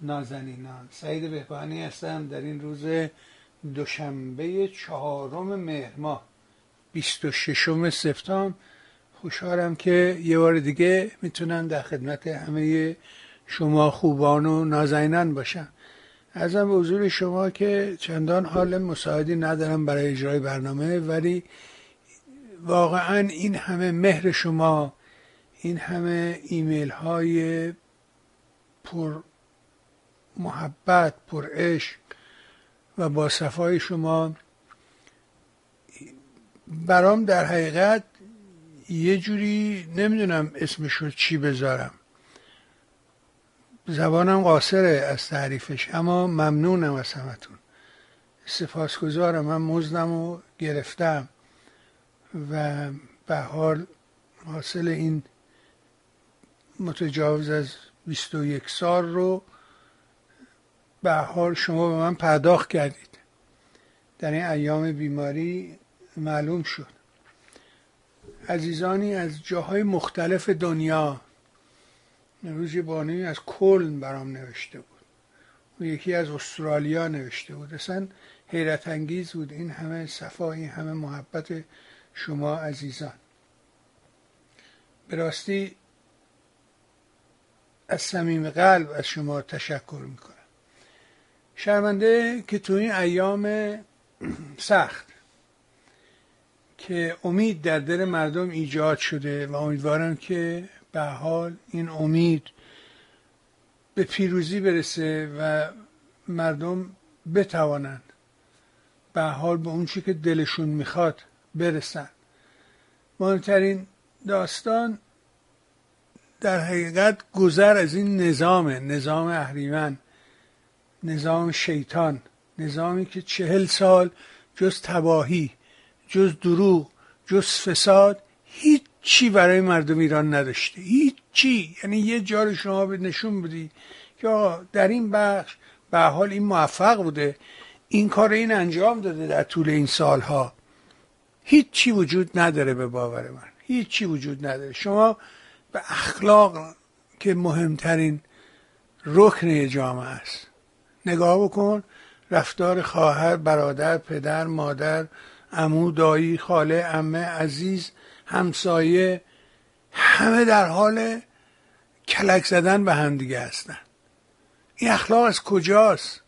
نازنینان، سعید بهبهانی هستم. در این روز دوشنبه 4 مهر ماه 26 سپتامبر خوشحالم که یه بار دیگه میتونم در خدمت همه شما خوبان و نازنینان باشم. عرضم به حضور شما که چندان حال مساعدی ندارم برای اجرای برنامه، ولی واقعا این همه مهر شما، این همه ایمیل های پر محبت، پر عشق و با صفای شما برام در حقیقت یه جوری نمیدونم اسمشو چی بذارم، زبانم قاصره از تعریفش، اما ممنونم از همتون، سپاسگزارم. من مزدم رو گرفتم و به حال حاصل این متجاوز از 21 سال رو به حال شما به من پرداخت کردید. در این ایام بیماری معلوم شد. عزیزانی از جاهای مختلف دنیا، روزی بانوی از کلن برام نوشته بود و یکی از استرالیا نوشته بود. اصلا حیرت انگیز بود این همه صفا، این همه محبت شما عزیزان. به راستی از صمیم قلب از شما تشکر میکنم. شرمنده که تو این ایام سخت که امید در دل مردم ایجاد شده و امیدوارم که به حال این امید به پیروزی برسه و مردم بتوانند به حال به اون چی که دلشون میخواد برسن. مهمترین داستان در حقیقت گذر از این نظامه، نظام اهریمن، نظام شیطان، نظامی که 40 سال جز تباهی، جز دروغ، جز فساد هیچ چی برای مردم ایران نداشته. هیچ چی، یعنی یه جا رو شما به نشون بدی که آقا در این بخش به حال این موفق بوده، این کار این انجام داده در طول این سالها. هیچ چی وجود نداره به باور من، هیچ چی وجود نداره. شما به اخلاق که مهمترین رکن جامعه است نگاه بکن. رفتار خواهر، برادر، پدر، مادر، عمو، دایی، خاله، عمه، عزیز، همسایه، همه در حال کلک زدن به همدیگه هستن. این اخلاق از کجاست؟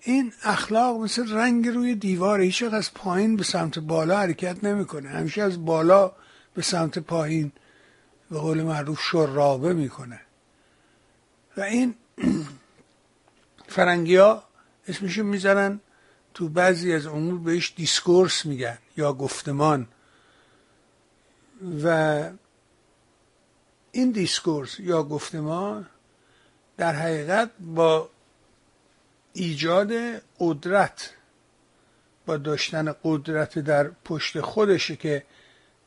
این اخلاق مثل رنگ روی دیواره، هیچوقت از پایین به سمت بالا حرکت نمیکنه، همیشه از بالا به سمت پایین به قول معروف شرابه میکنه. و این فرنگیا اسمشو میذارن تو بعضی از امور بهش دیسکورس میگن یا گفتمان. و این دیسکورس یا گفتمان در حقیقت با ایجاد قدرت، با داشتن قدرت در پشت خودشه که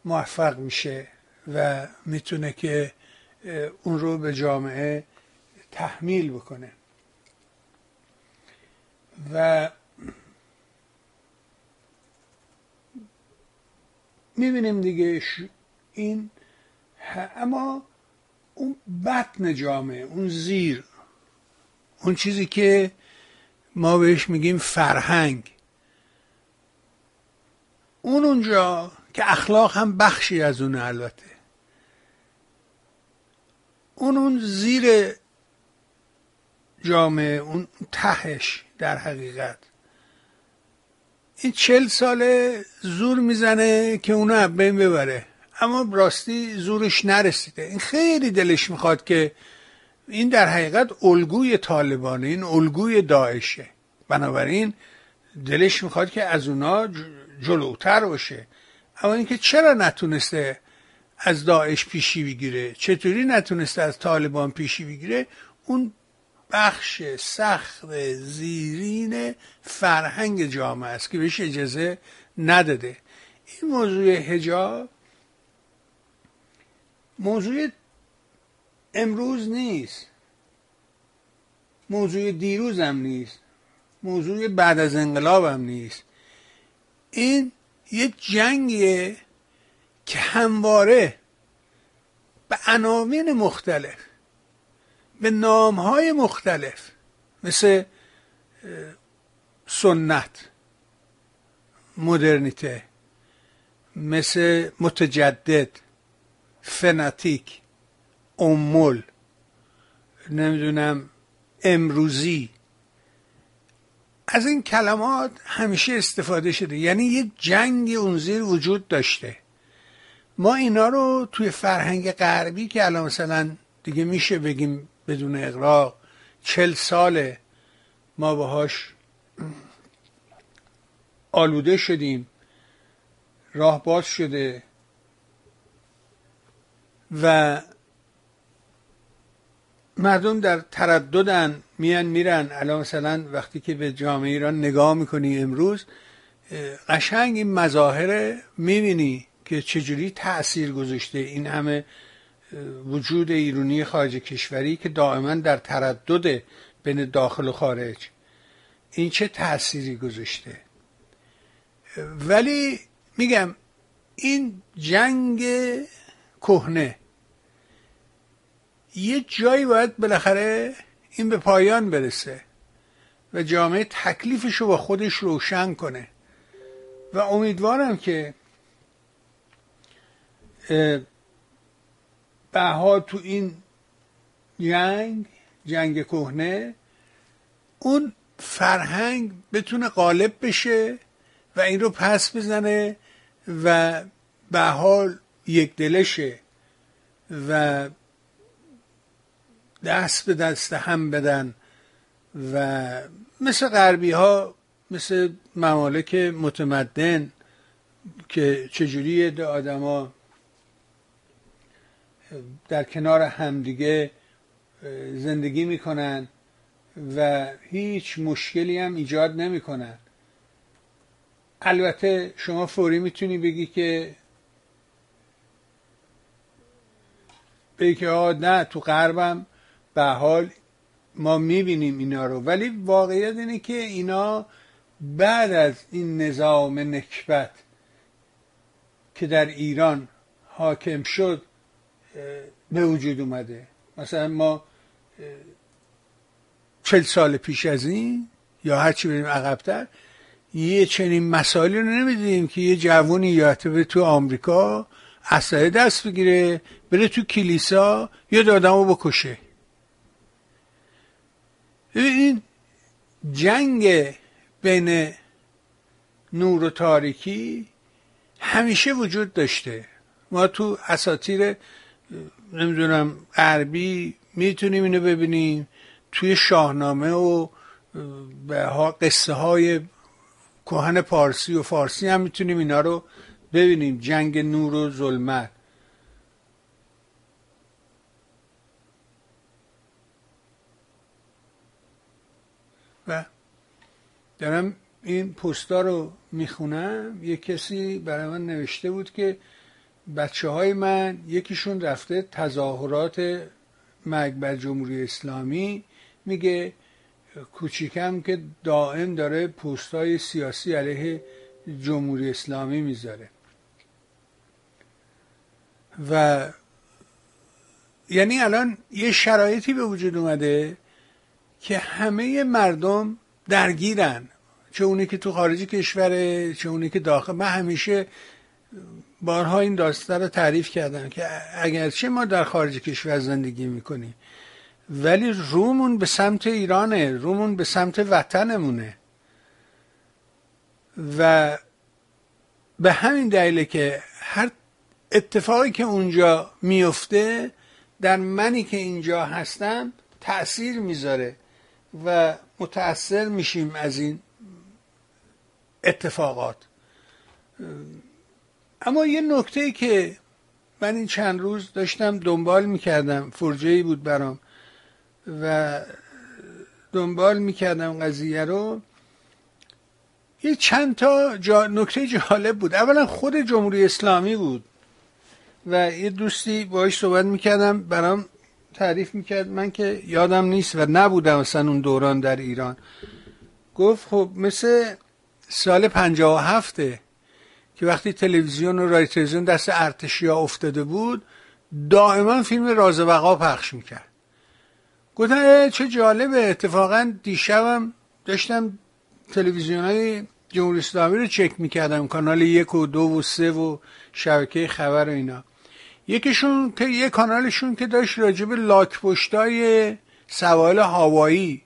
موفق میشه و میتونه که اون رو به جامعه تحمیل بکنه. و میبینیم دیگه این، اما اون بطن جامعه، اون زیر، اون چیزی که ما بهش میگیم فرهنگ، اونجا که اخلاق هم بخشی از اون، البته اون زیر جامعه، اون تهش در حقیقت این 40 ساله زور میزنه که اونو از بین ببره، اما براستی زورش نرسیده. این خیلی دلش میخواد که این در حقیقت الگوی طالبانه، این الگوی داعشه، بنابراین دلش میخواد که از اونا جلوتر باشه. اما اینکه چرا نتونسته از داعش پیشی بگیره، چطوری نتونسته از طالبان پیشی بگیره، اون بخش سخت زیرین فرهنگ جامعه است که بهش اجازه نداده. این موضوع حجاب موضوع امروز نیست، موضوع دیروز هم نیست، موضوع بعد از انقلاب هم نیست. این یه جنگیه که همواره به عناوین مختلف، به نامهای مختلف، مثل سنت، مدرنیته، مثل متجدد، فناتیک، امول، نمیدونم امروزی، از این کلمات همیشه استفاده شده. یعنی یه جنگ اون زیر وجود داشته. ما اینا رو توی فرهنگ غربی که الان مثلا دیگه میشه بگیم بدون اغراق 40 ساله ما باهاش آلوده شدیم، راه باز شده و مردم در ترددن، میان میرن. الان مثلا وقتی که به جامعه ایران نگاه میکنی امروز، قشنگ این مظاهر میبینی که چجوری تأثیر گذاشته این همه وجود ایرانی خارج کشوری که دائما در تردد بین داخل و خارج، این چه تأثیری گذاشته. ولی میگم این جنگ کهنه یه جایی باید بالاخره این به پایان برسه و جامعه تکلیفش رو با خودش روشن کنه و امیدوارم که بها تو این جنگ کهنه اون فرهنگ بتونه غالب بشه و این رو پس بزنه و به حال یک دل شه و دست به دست هم بدن و مثل غربی ها، مثل ممالک متمدن که چجوری آدم ها در کنار همدیگه زندگی میکنن و هیچ مشکلی هم ایجاد نمیکنن. البته شما فوری میتونی بگی که نه تو غربم به حال ما میبینیم اینا رو، ولی واقعیت اینه که اینا بعد از این نظام نکبت که در ایران حاکم شد به وجود اومده. مثلا ما 40 سال پیش از این یا هرچی بریم عقبتر یه چنین مسائلی رو نمیدیدیم که یه جوونی یا حتی تو آمریکا اسلحه دست بگیره بره تو کلیسا یا دادم رو بکشه. این جنگ بین نور و تاریکی همیشه وجود داشته. ما تو اساطیر نمیدونم غربی میتونیم اینو ببینیم، توی شاهنامه و قصه های کهن پارسی و فارسی هم میتونیم اینا رو ببینیم، جنگ نور و ظلمت. و دارم این پستا رو میخونم، یه کسی برای من نوشته بود که بچه های من یکیشون رفته تظاهرات مقبل جمهوری اسلامی، میگه کوچیکم که دائم داره پستای سیاسی علیه جمهوری اسلامی میذاره. و یعنی الان یه شرایطی به وجود اومده که همه مردم درگیرن، چه اونی که تو خارج کشوره چه اونی که داخل. من همیشه بارها این داستان رو تعریف کردم که اگرچه ما در خارج کشور زندگی میکنیم ولی رومون به سمت ایرانه، رومون به سمت وطنمونه و به همین دلیله که هر اتفاقی که اونجا میفته در منی که اینجا هستم تأثیر میذاره و متأثر میشیم از این اتفاقات. اما یه نکته که من این چند روز داشتم دنبال میکردم، فرجه‌ای بود برام و دنبال میکردم قضیه رو، یه چند تا نکته جالب بود. اولا خود جمهوری اسلامی بود و یه دوستی باهاش صحبت میکردم برام تعریف میکرد، من که یادم نیست و نبودم اصلا اون دوران در ایران، گفت خب مثل سال 57 که وقتی تلویزیون و رادیو تلویزیون دست ارتشیا افتاده بود دائما فیلم راز بقا پخش میکرد. گفتم چه جالبه، اتفاقا دیشبم داشتم تلویزیونای جمهوری اسلامی رو چک میکردم، کانال 1 و 2 و 3 و شبکه خبر و اینا، یکیشون که یک کانالشون که داشت راجب لاک‌پشتای سواحل هاوایی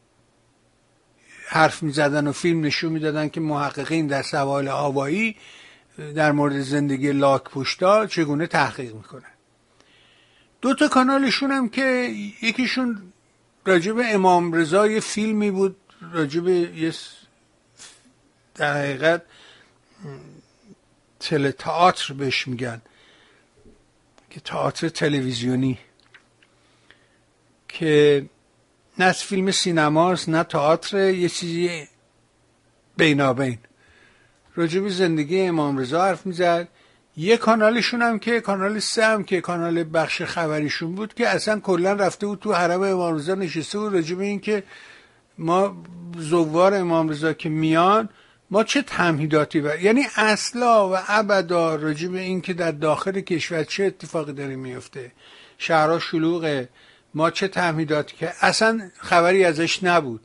حرف میزدن و فیلم نشون میدادن که محققین در سواحل هاوایی در مورد زندگی لاک‌پشتا چگونه تحقیق میکنن. دو تا کانالشون هم که یکیشون راجب امام رضا یه فیلمی بود، راجب یه در حقیقت تئاتر بهش میگن که تئاتر تلویزیونی، که نه فیلم سینماست نه تئاتر، یه چیزی بینابین راجب زندگی امام رضا حرف میزد. یه کانالشون هم که کانال 3 هم که کانال بخش خبریشون بود که اصلا کلا رفته بود تو حرم امام رضا نشسته بود راجب این که ما زوار امام رضا که میان ما چه تمهیداتی یعنی اصلا و ابدا راجب این که در داخل کشور چه اتفاقی داره میفته، شهرها شلوغه، ما چه تمهیداتی، که اصلا خبری ازش نبود.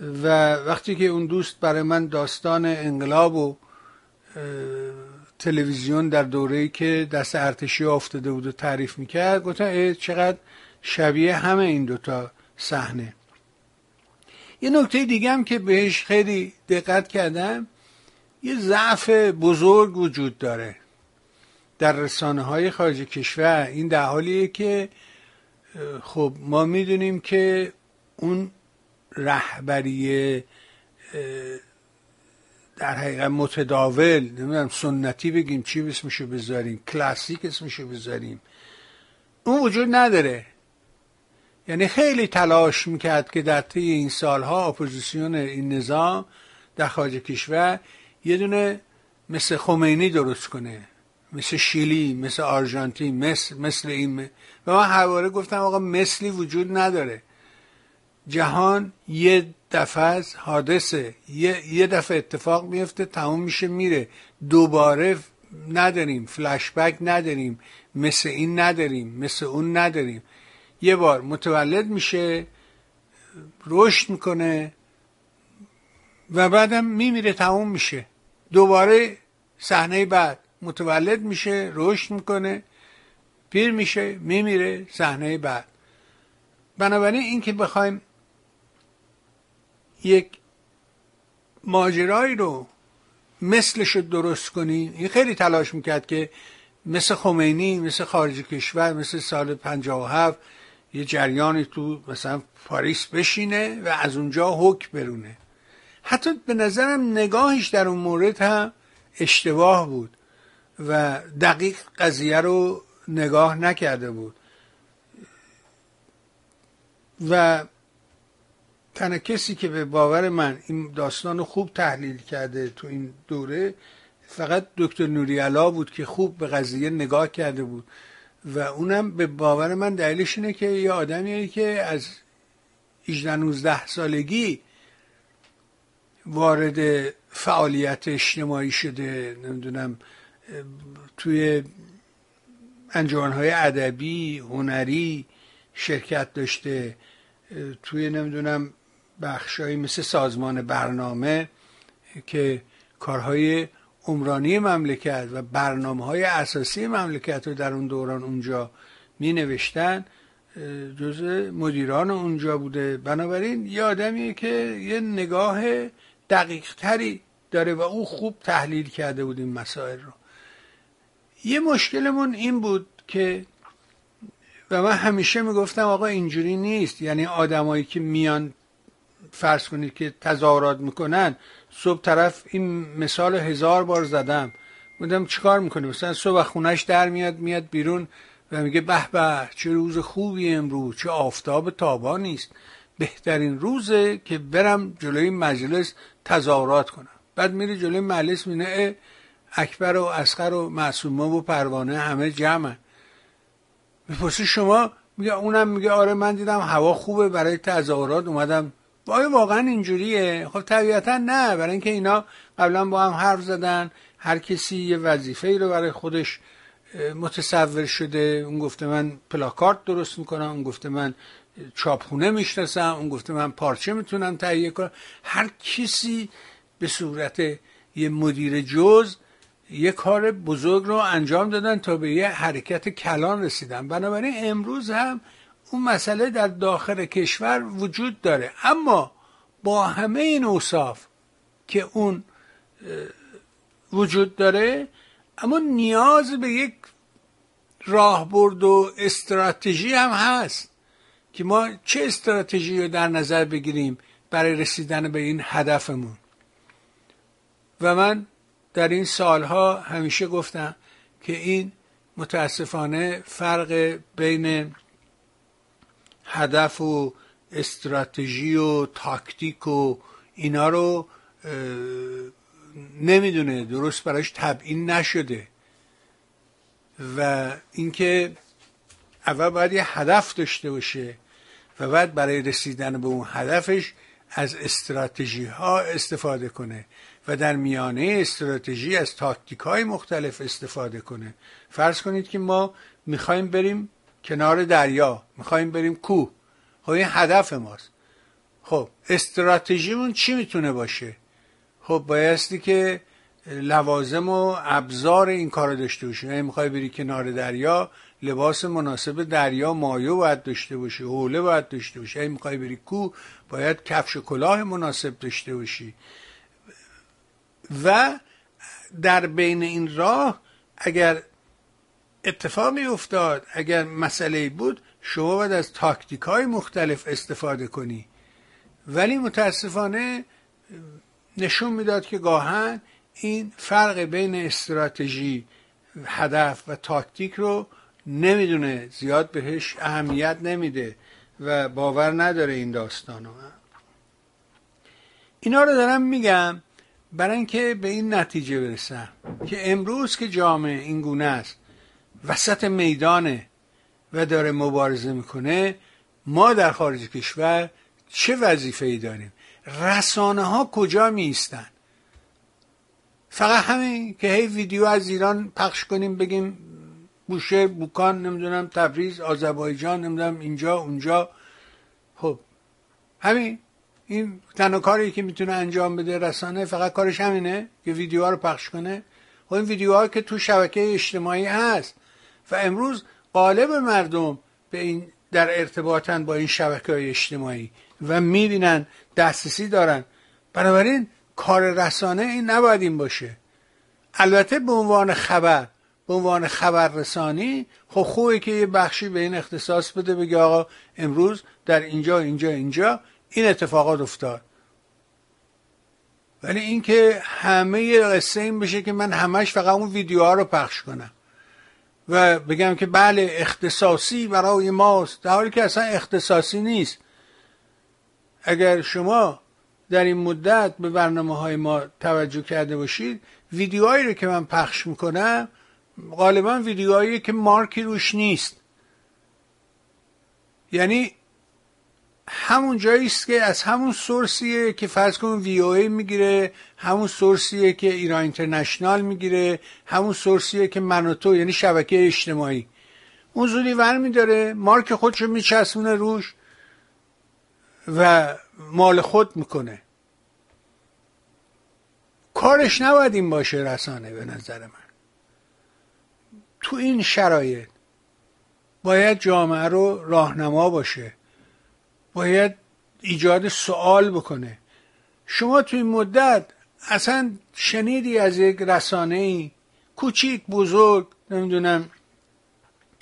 و وقتی که اون دوست برای من داستان انقلاب و تلویزیون در دوره‌ای که دست ارتشی افتاده بود و تعریف میکرد، گفتم چقدر شبیه همه این دوتا صحنه. یه نکته دیگه هم که بهش خیلی دقت کردم، یه ضعف بزرگ وجود داره در رسانه‌های خارج کشور. این در حالیه که خب ما میدونیم که اون رهبری در حقیقت متداول، نمیدونم سنتی بگیم چی اسمشو بذاریم، کلاسیک اسمشو بذاریم، اون وجود نداره. یعنی خیلی تلاش میکرد که در طی این سالها اپوزیسیون این نظام در خارج کشور یه دونه مثل خمینی درست کنه، مثل شیلی، مثل آرژانتین، مثل این و من هر باره گفتم آقا مثلی وجود نداره. جهان یه دفعه از حادثه، یه دفعه اتفاق میفته، تموم میشه میره، دوباره نداریم، فلشبک نداریم، مثل این نداریم، مثل اون نداریم. یه بار متولد میشه، رشد میکنه و بعدم میمیره، تموم میشه. دوباره صحنه بعد متولد میشه، رشد میکنه، پیر میشه، میمیره، صحنه بعد. بنابراین این که بخوایم یک ماجرایی رو مثلش رو درست کنیم، این خیلی تلاش میکرد که مثل خمینی، مثل خارج کشور، مثل سال 57 یه جریانی تو مثلا پاریس بشینه و از اونجا حکم برونه. حتی به نظرم نگاهش در اون مورد هم اشتباه بود و دقیق قضیه رو نگاه نکرده بود و تنها کسی که به باور من این داستان رو خوب تحلیل کرده تو این دوره فقط دکتر نوری‌علا بود که خوب به قضیه نگاه کرده بود و اونم به باور من دلیلش اینه که یه آدمیه که از 18-19 سالگی وارد فعالیت اجتماعی شده، نمیدونم توی انجمن‌های ادبی، هنری شرکت داشته، توی نمیدونم بخشایی مثل سازمان برنامه که کارهای عمرانی مملکت و برنامه‌های اساسی مملکت رو در اون دوران اونجا مینوشتن، جزء مدیران اونجا بوده. بنابراین یه آدمیه که یه نگاه دقیق‌تری داره و او خوب تحلیل کرده بود این مسائل رو. یه مشکلمون این بود که و من همیشه میگفتم آقا اینجوری نیست، یعنی آدمایی که میان فرض کنید که تظاهرات میکنن، صبح طرف این مثال 1000 بار زدم، بودم چیکار میکنه؟ مثلا صبح خونش در میاد بیرون و میگه به به چه روز خوبی امروز، چه آفتاب تابانی است، بهترین روزه که برم جلوی مجلس تظاهرات کنم. بعد میری جلوی مجلس میبینی اکبر و اصغر و معصومه و پروانه همه جمعن. میپرسی شما؟ میگه اونم میگه آره من دیدم هوا خوبه برای تظاهرات اومدم. آیا واقعا اینجوریه؟ خب طبیعتا نه، برای اینکه اینا قبلا با هم حرف زدن، هر کسی یه وظیفه‌ای رو برای خودش متصور شده. اون گفته من پلاکارد درست میکنم، اون گفته من چاپخونه میشناسم، اون گفته من پارچه میتونم تهیه کنم. هر کسی به صورت یه مدیر جز یه کار بزرگ رو انجام دادن تا به یه حرکت کلان رسیدن. بنابراین امروز هم اون مسئله در داخل کشور وجود داره، اما با همه این اوصاف که اون وجود داره، اما نیاز به یک راهبرد و استراتژی هم هست که ما چه استراتژی رو در نظر بگیریم برای رسیدن به این هدفمون. و من در این سالها همیشه گفتم که این متاسفانه فرق بین هدف و استراتژی و تاکتیک و اینا رو نمیدونه، درست براش تبیین نشده. و اینکه اول باید یه هدف داشته باشه و بعد برای رسیدن به اون هدفش از استراتژی ها استفاده کنه و در میانه استراتژی از تاکتیک های مختلف استفاده کنه. فرض کنید که ما میخوایم بریم کنار دریا، میخوایم بریم کوه، خب این هدف ماست. خب استراتژیمون چی میتونه باشه؟ خب بایستی که لوازم و ابزار این کارو داشته باشی. یعنی میخوای بری کنار دریا، لباس مناسب دریا، مایو باید داشته باشی، حوله باید داشته باشی. یعنی میخوای بری کوه، باید کفش و کلاه مناسب داشته باشی. و در بین این راه اگر اتفاقی افتاد، اگر مسئله بود، شما باید از تاکتیک‌های مختلف استفاده کنی. ولی متاسفانه نشون میداد که گاهن این فرق بین استراتژی، هدف و تاکتیک رو نمیدونه، زیاد بهش اهمیت نمیده و باور نداره این داستانو. اینا رو دارم میگم برای اینکه به این نتیجه برسم که امروز که جامعه اینگونه است، وسط میدانه و داره مبارزه میکنه، ما در خارج کشور چه وظیفه‌ای داریم؟ رسانه ها کجا می ایستن؟ فقط همین که هی ویدیو از ایران پخش کنیم، بگیم بوشه، بوکان، نمیدونم تبریز، آذربایجان، نمیدونم اینجا اونجا. خب همین این تنها کاری که میتونه انجام بده رسانه، فقط کارش همینه که ویدیوها رو پخش کنه. خب این ویدیوها که تو شبکه اجتماعی هست و امروز غالب مردم به این در ارتباطن با این شبکه‌های اجتماعی و میبینن، دسترسی دارن. بنابراین کار رسانه این نباید این باشه. البته به عنوان خبر، به عنوان خبررسانی خب خوبه که یه بخشی به این اختصاص بده، بگه آقا امروز در اینجا اینجا اینجا این اتفاقات افتاد. ولی اینکه همه قصه این بشه که من همش فقط اون ویدیوها رو پخش کنم و بگم که بله اختصاصی برای ماست، در حالی که اصلا اختصاصی نیست. اگر شما در این مدت به برنامه‌های ما توجه کرده باشید، ویدیوهایی رو که من پخش میکنم غالبا ویدیوهایی که مارکی روش نیست، یعنی همون جایی است که از همون سورسیه که فرض کن وی او ای میگیره، همون سورسیه که ایران اینترنشنال میگیره، همون سورسیه که من و تو، یعنی شبکه اجتماعی، اون زودی برمی داره مارک خودشو میچسبونه روش و مال خود میکنه. کارش نباید این باشه رسانه. به نظر من تو این شرایط باید جامعه رو راهنما باشه، باید ایجاد سوال بکنه. شما تو این مدت اصلا شنیدی از یک رسانه‌ای کوچیک بزرگ نمیدونم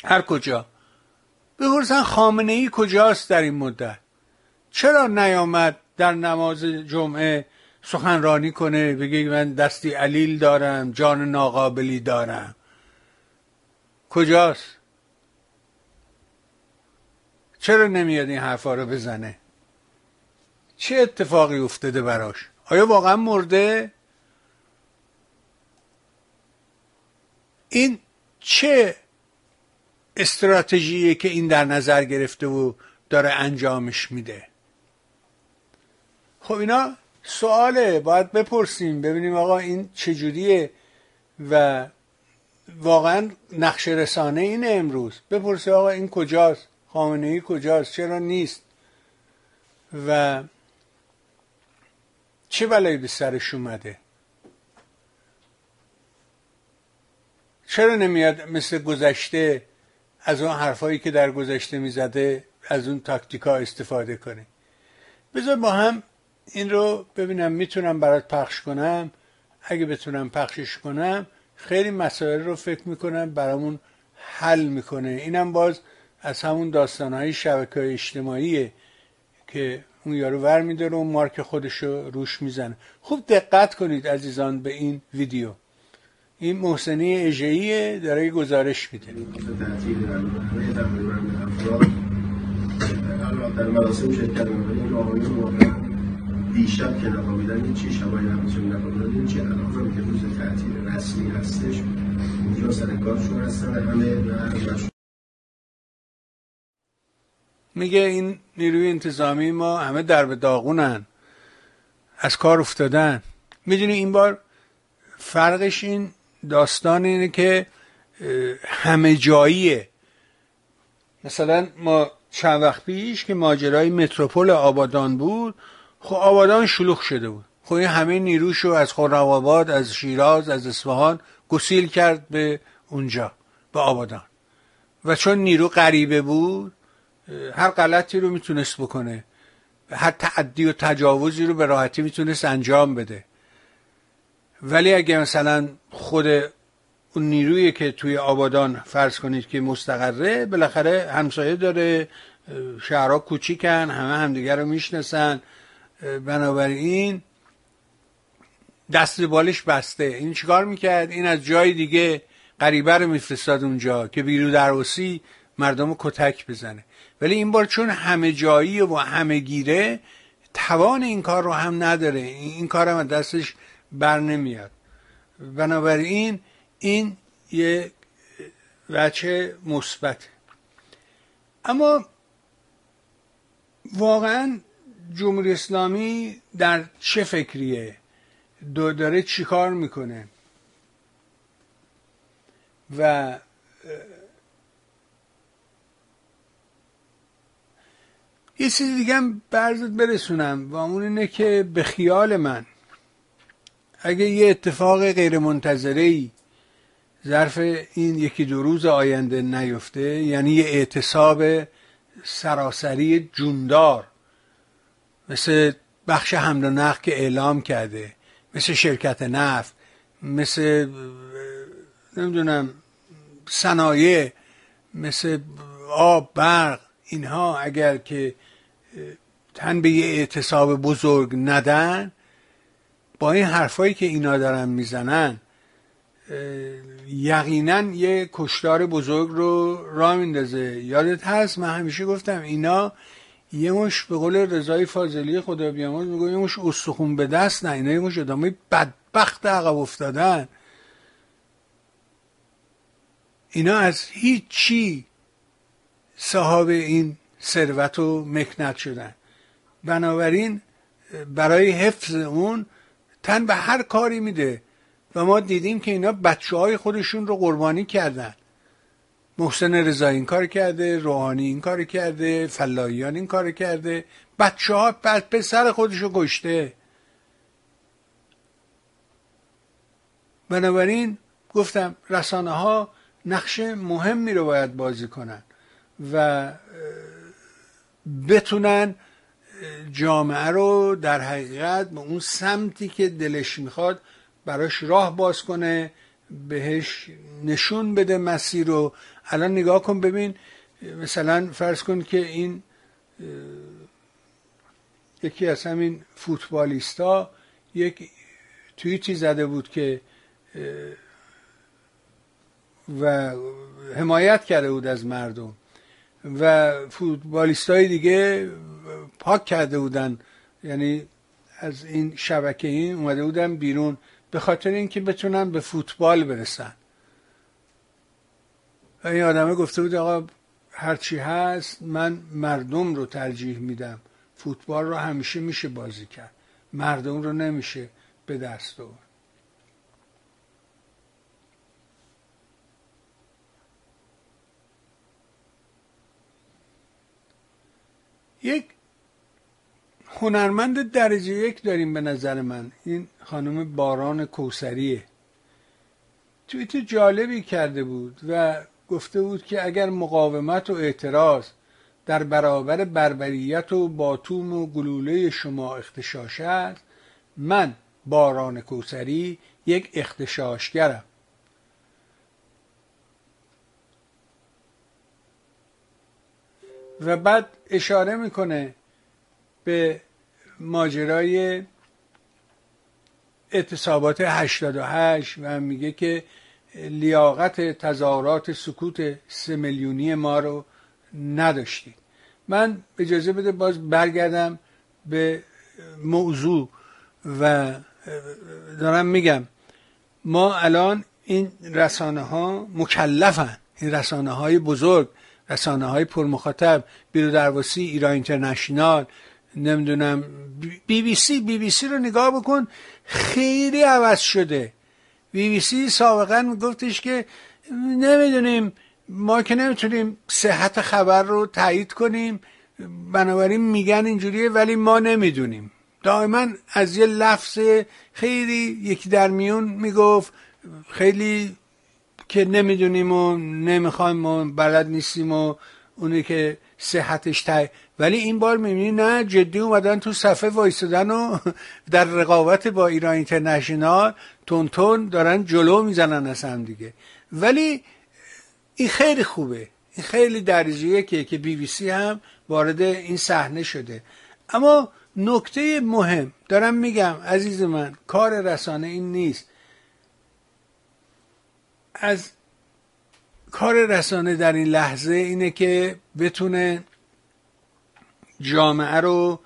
هر کجا بپرسن خامنه‌ای کجاست در این مدت؟ چرا نیامد در نماز جمعه سخنرانی کنه، بگه من دستی علیل دارم، جان ناقابلی دارم؟ کجاست؟ چرا نمیاد این حرفا رو بزنه؟ چه اتفاقی افتاده براش؟ آیا واقعا مرده؟ این چه استراتژیه که این در نظر گرفته و داره انجامش میده؟ خب اینا سواله، باید بپرسیم ببینیم آقا این چجوریه و واقعا نقش رسانه اینه امروز. بپرسیم آقا این کجاست؟ خامنه‌ای کجاست؟ چرا نیست؟ و چه بلایی به سرش اومده؟ چرا نمیاد مثل گذشته از اون حرفایی که در گذشته میزده، از اون تاکتیکا استفاده کنه؟ بذار با هم این رو ببینم میتونم برات پخش کنم. اگه بتونم پخشش کنم خیلی مسائل رو فکر میکنم برامون حل میکنه. اینم باز از همون داستانهای شبکه‌های اجتماعیه که اون یارو ور میداره و مارک خودشو روش میزنه. خوب دقت کنید عزیزان به این ویدیو. این محسنی اژه‌ایه داره گزارش میده. دیشب که نخوابیدن این چی شبایی همچنین نخوابیدن این چی الان رو که روز تعطیل رسمی هستش اونجا سرکارشون هستن و همه مشروع. میگه این نیروی انتظامی ما همه در به داغونن، از کار افتادن. میدونی این بار فرقش این داستان اینه که همه جاییه. مثلا ما چند وقت پیش که ماجرای متروپول آبادان بود، خب آبادان شلوغ شده بود. خب این همه نیروشو از خرم‌آباد، از شیراز، از اصفهان گسیل کرد به اونجا، به آبادان. و چون نیرو غریبه بود هر غلطی رو میتونست بکنه، هر تعدی و تجاوزی رو به راحتی میتونست انجام بده. ولی اگه مثلا خود اون نیرویی که توی آبادان فرض کنید که مستقره، بالاخره همسایه داره، شهرها کوچیکن، همه همدیگر رو میشناسن، بنابراین دست بالش بسته. این چیکار میکرد؟ این از جای دیگه غریبه رو میفرستاد اونجا که بیرو دروسی مردم رو کتک بزنه. ولی این بار چون همه جایی و همه گیره، توان این کار رو هم نداره، این کار هم دستش بر نمیاد. بنابراین این یه وجه مثبت. اما واقعا جمهوری اسلامی در چه فکریه؟ داره چی کار میکنه؟ و یه چیز دیگه هم برزد برسونم و اون اینه که به خیال من اگه یه اتفاق غیر منتظره‌ای ظرف این یکی دو روز آینده نیفته، یعنی یه اعتصاب سراسری جوندار مثل بخش حمل و نقل که اعلام کرده، مثل شرکت نفت، مثل نمیدونم صنایع، مثل آب، برق، اینها اگر که تن به یه اعتصاب بزرگ ندن، با این حرفایی که اینا دارن میزنن یقینا یه کشتار بزرگ رو راه میندازه. یادت هست من همیشه گفتم اینا یه مش، به قول رضای فاضلی خدا بیامرز میگه، یه مش استخون به دست، نه اینا یه مش آدمای بدبخت عقب افتادن. اینا از هیچی صاحب این ثروت و مکنت شدن. بنابراین برای حفظ اون تن به هر کاری میده و ما دیدیم که اینا بچه های خودشون رو قربانی کردن. محسن رضایی این کار کرده، روحانی این کار کرده، فلاحیان این کار کرده، بچه ها پسر خودشو کشته. بنابراین گفتم رسانه ها نقش مهمی رو باید بازی کنن و بتونن جامعه رو در حقیقت به اون سمتی که دلش میخواد براش راه باز کنه، بهش نشون بده مسیر رو. الان نگاه کن ببین، مثلا فرض کن که این یکی از همین فوتبالیستا یک توییتی زده بود که و حمایت کرده بود از مردم و فوتبالیستای دیگه پاک کرده بودن یعنی از این شبکه این اومده بودن بیرون به خاطر اینکه بتونن به فوتبال برسن. و این آدمه گفته بود آقا هرچی هست من مردم رو ترجیح میدم، فوتبال رو همیشه میشه بازی کرد، مردم رو نمیشه به دست آورد. یک هنرمند درجه یک داریم به نظر من، این خانم باران کوثریه. توییت جالبی کرده بود و گفته بود که اگر مقاومت و اعتراض در برابر بربریت و باتوم و گلوله شما اغتشاش است، من باران کوثری یک اغتشاشگرم. و بعد اشاره میکنه به ماجرای اعتصابات 88 و میگه که لیاقت تظاهرات سکوت 3 میلیونی ما رو نداشتید. من اجازه بده باز برگردم به موضوع و دارم میگم ما الان این رسانه ها مکلفن، این رسانه های بزرگ، رسانه های پرمخاطب، بیرودرواسی، ایران اینترنشنال، نمیدونم بی بی سی رو نگاه بکن خیلی عوض شده. BBC سابقا میگفتش که نمیدونیم، ما که نمیتونیم صحت خبر رو تایید کنیم، بنابراین میگن اینجوریه ولی ما نمیدونیم. دائما از یه لفظ خیلی یکی در میون میگفت خیلی که نمیدونیم و نمیخوایم و بلد نیستیم و اونی که صحتش تایید. ولی این بار میبینی نه، جدی اومدن تو صفحه وایسادن و در رقابت با ایران اینترنشنال تون دارن جلو میزنن از هم دیگه. ولی این خیلی خوبه، این خیلی درجیه که BBC هم وارد این صحنه شده. اما نکته مهم دارم میگم عزیز من، کار رسانه این نیست. از کار رسانه در این لحظه اینه که بتونه جامعه رو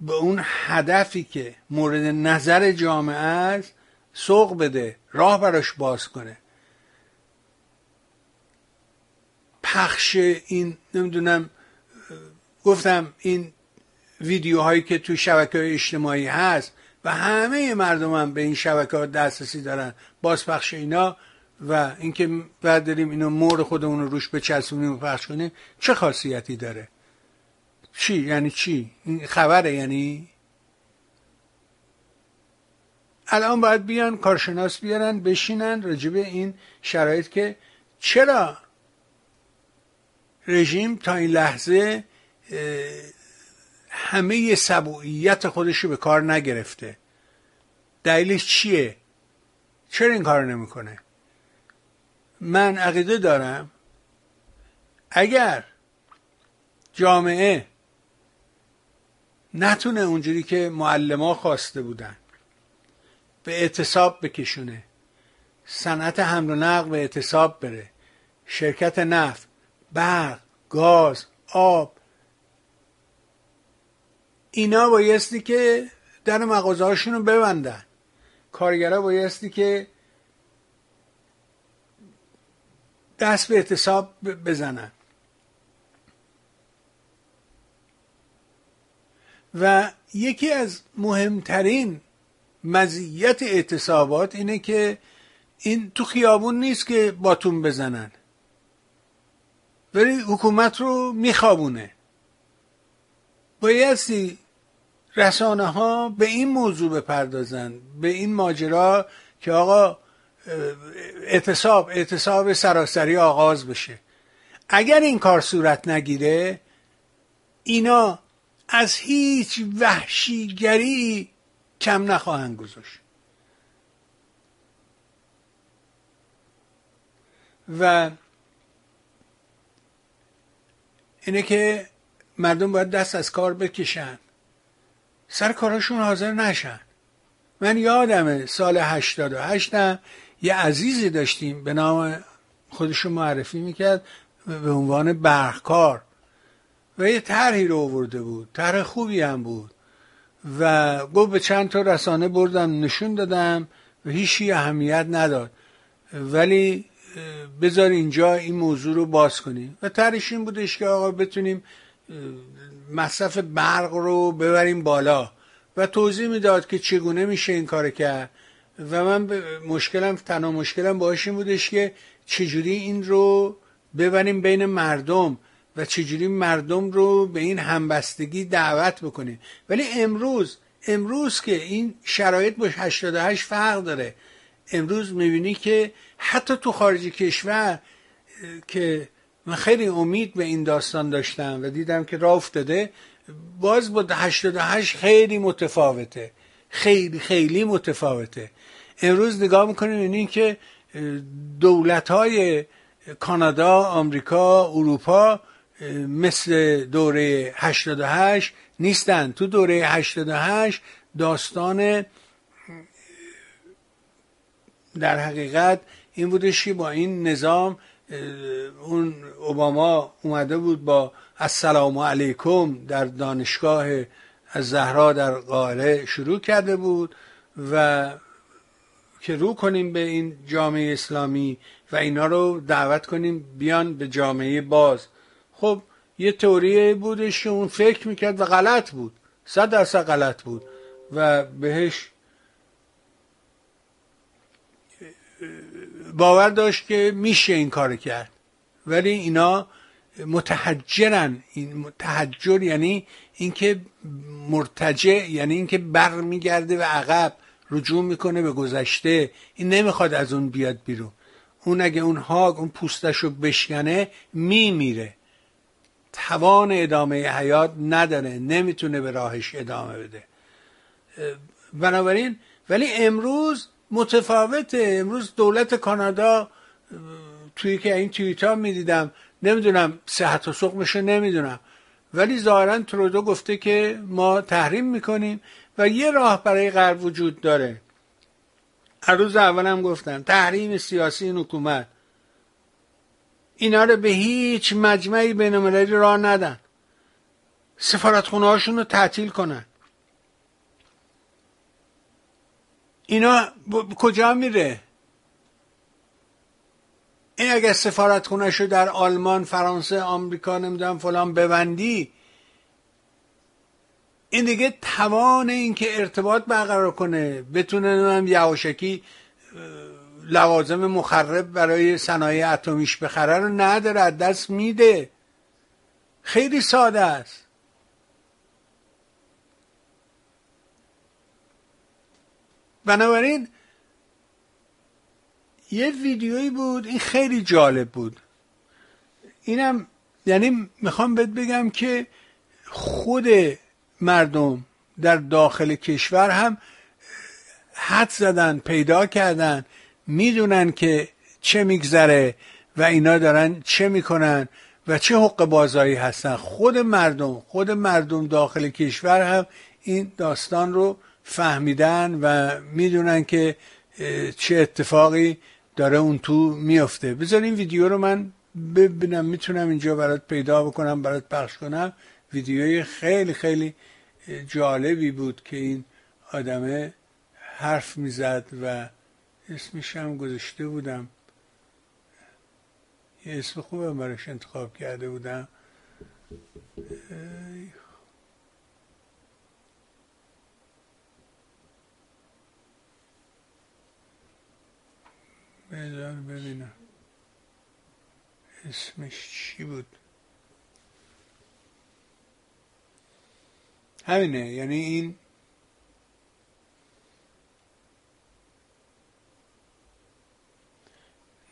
به اون هدفی که مورد نظر جامعه است سوق بده، راه براش باز کنه. پخش این نمیدونم گفتم این ویدیوهایی که تو شبکه‌های اجتماعی هست و همه مردم هم به این شبکه‌ها دسترسی دارن، بازپخش اینا و اینکه بعد داریم اینو مور خودمون روش بچسبونیم و پخش کنیم چه خاصیتی داره؟ چی یعنی چی؟ این خبره یعنی؟ الان باید بیان کارشناس بیارن بشینن راجب این شرایط که چرا رژیم تا این لحظه همه سبوعیت خودش رو به کار نگرفته، دلیلش چیه، چرا این کار نمیکنه؟ من عقیده دارم اگر جامعه نتونه اونجوری که معلم‌ها خواسته بودن به اعتصاب بکشونه، صنعت حمل و نقل به اعتصاب بره، شرکت نفت، برق، گاز، آب، اینا بایستی که در مغازه هاشون رو ببندن، کارگرها بایستی که دست به اعتصاب بزنن. و یکی از مهمترین مزیت اعتصابات اینه که این تو خیابون نیست که باتون بزنن، ولی حکومت رو میخوابونه. بایستی رسانه ها به این موضوع بپردازن، به این ماجرا که آقا اعتصاب سراسری آغاز بشه. اگر این کار صورت نگیره اینا از هیچ وحشیگری کم نخواهند گذاشت. و اینه که مردم باید دست از کار بکشن، سر کاراشون حاضر نشن. من یادمه سال 88 یه عزیزی داشتیم به نام خودشو معرفی میکرد به عنوان برقکار و یه طرحی رو آورده بود، طرح خوبی هم بود و گفت به چند تا رسانه بردم نشون دادم و هیچی اهمیت نداد، ولی بذار اینجا این موضوع رو باز کنیم. و طرحش این بودش که آقا بتونیم مصرف برق رو ببریم بالا و توضیح میداد که چگونه میشه این کار کرد. و من تنها مشکلم باهاش این بودش که چجوری این رو ببریم بین مردم و چجوری مردم رو به این همبستگی دعوت بکنیم. ولی امروز که این شرایط با 88 فرق داره، امروز میبینی که حتی تو خارج کشور که من خیلی امید به این داستان داشتم و دیدم که راه افتاده، باز با 88 خیلی متفاوته، خیلی خیلی متفاوته. امروز نگاه میکنیم اینی که دولت‌های کانادا، آمریکا، اروپا مثل دوره 88 نیستن. تو دوره 88 داستان در حقیقت این بودش که با این نظام، اون اوباما اومده بود با السلام علیکم در دانشگاه از زهرا در قاهره شروع کرده بود و که رو کنیم به این جامعه اسلامی و اینا رو دعوت کنیم بیان به جامعه باز. خب یه تئوری بودش که اون فکر میکرد و غلط بود، 100% غلط بود و بهش باور داشت که میشه این کار کرد. ولی اینا متحجرن، این تحجر یعنی اینکه مرتجع، یعنی اینکه برمیگرده و عقب رجوع میکنه به گذشته، این نمیخواد از اون بیاد بیرون. اون اگه اون هاگ اون پوستشو بشکنه میمیره، توان ادامه حیات نداره، نمیتونه به راهش ادامه بده. بنابراین ولی امروز متفاوته. امروز دولت کانادا توی که این توییتا میدیدم، نمیدونم صحت و سقمشو نمیدونم، ولی ظاهرا ترودو گفته که ما تحریم میکنیم و یه راه برای غرب وجود داره. روز اولم گفتم تحریم سیاسی این حکومت، اینا رو به هیچ مجمعی بین‌المللی راه ندن، سفارتخونه هاشون رو تعطیل کنن. اینا کجا میره؟ این اگه سفارتخونه شو در آلمان، فرانسه، آمریکا، نمیدونم فلان ببندی، این دیگه توان این که ارتباط برقرار کنه، بتونه هم یواشکی لوازم مخرب برای صنایع اتمیش بخره رو نداره، از دست میده. خیلی ساده است. بنابراین یه ویدیویی بود، این خیلی جالب بود. اینم یعنی میخوام بهت بگم که خود مردم در داخل کشور هم حد زدن، پیدا کردن، میدونن که چه میگذره و اینا دارن چه میکنن و چه حق بازایی هستن. خود مردم داخل کشور هم این داستان رو فهمیدن و میدونن که چه اتفاقی داره اون تو میفته. بذار این ویدیو رو من ببینم، میتونم اینجا برات پیدا بکنم، برات پخش کنم. ویدیوی خیلی خیلی جالبی بود که این آدمه حرف میزد و اسمش هم گذاشته بودم، یه اسم خوبم براش انتخاب کرده بودم. بذار ببینم اسمش چی بود. همینه، یعنی این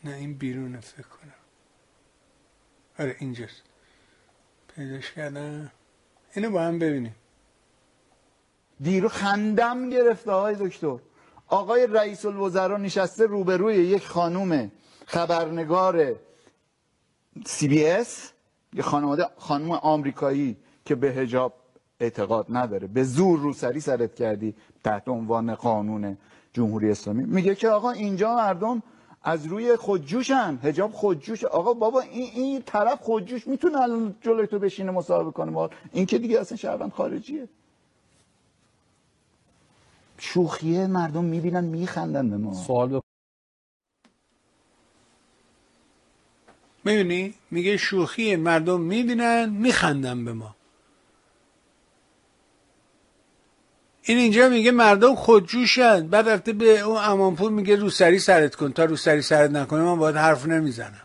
نه این بیرونه فکر کنم. آره اینجاست، پیداش کردم. اینو با هم ببینیم. دیرو خندم گرفته آقای دکتر. آقای رئیس الوزراء نشسته روبروی یک خانوم خبرنگار CBS، یه خانوم آمریکایی که به حجاب اعتقاد نداره، به زور روسری سرت کردی تحت عنوان قانون جمهوری اسلامی. میگه که آقا اینجا مردم از روی خودجوشن، حجاب خودجوش. آقا بابا این طرف خودجوش میتونه الان جلوی تو بشینه مصاحبه کنه؟ این که دیگه اصلا شهروند خارجیه. شوخیه، مردم میبینن میخندن به ما. سوال میبینی؟ میگه شوخیه، مردم میبینن میخندن به ما. این اینجا میگه مردم خودجوشن، بعد رفته به اون امانپور میگه روسری سرت کن، تا روسری سرت نکنه من باید حرف نمیزنم.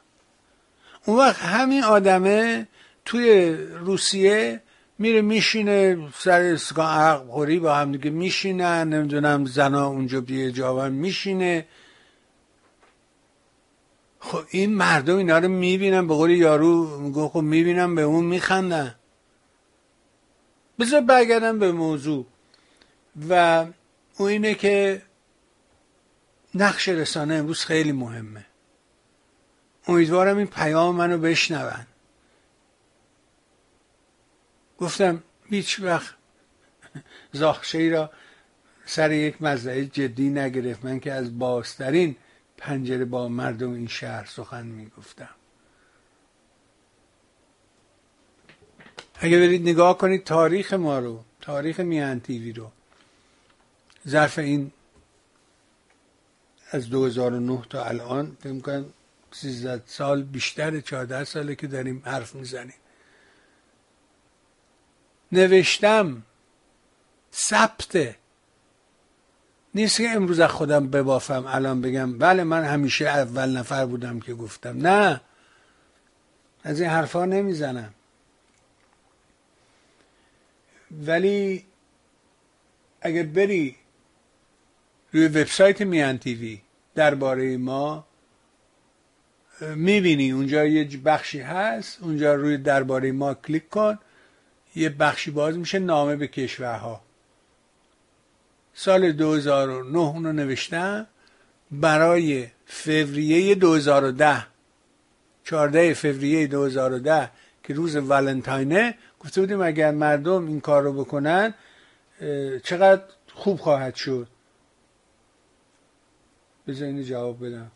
اون وقت همین آدمه توی روسیه میره میشینه سر اسکان عرق خوری با هم دیگه میشینن، نمیدونم زنا اونجا بیه جاون میشینه. خب این مردم اینا رو میبینن، به قول یارو میگه خب میبینن به اون میخندن. بذار برگردم به موضوع و اون اینه که نقش رسانه امروز خیلی مهمه. امیدوارم این پیام منو بشنون. گفتم هیچ وقت زاخشه‌ای را سر یک مزرعه جدی نگرفت، من که از بازترین پنجره با مردم این شهر سخن میگفتم. اگه برید نگاه کنید تاریخ ما رو، تاریخ میهن تیوی رو، ظرف این از 2009 تا الان فکر می‌کنم 13 سال بیشتر، 14 ساله که داریم حرف میزنیم. نوشتم، ثبته، نیست که امروز از خودم ببافم الان بگم بله من همیشه اول نفر بودم که گفتم. نه، از این حرفا نمیزنم. ولی اگر بری روی وبسایت میهن تیوی درباره ما میبینی، اونجا یه بخشی هست، اونجا روی درباره ما کلیک کن، یه بخشی باز میشه نامه به کشورها. سال 2009 اونو نوشتم برای فوریه 2010، 14 فوریه 2010 که روز ولنتاینه، گفته بودیم اگر مردم این کار رو بکنن چقدر خوب خواهد شد. بذار اینو جواب بدم.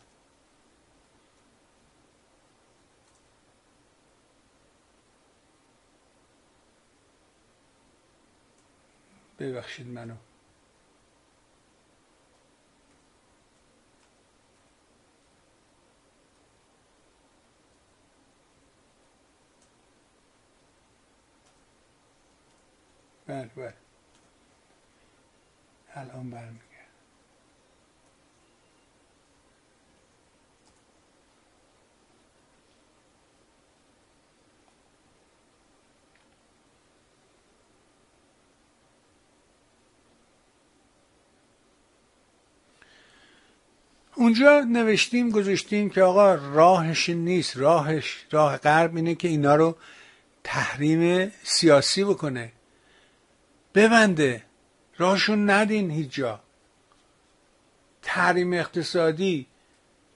ببخشید منو. بله بله الان برمیگرد. اونجا نوشتیم گذاشتیم که آقا راهش نیست، راهش، راه غرب اینه که اینا رو تحریم سیاسی بکنه، ببنده، راهشون ندین هیچ جا. تحریم اقتصادی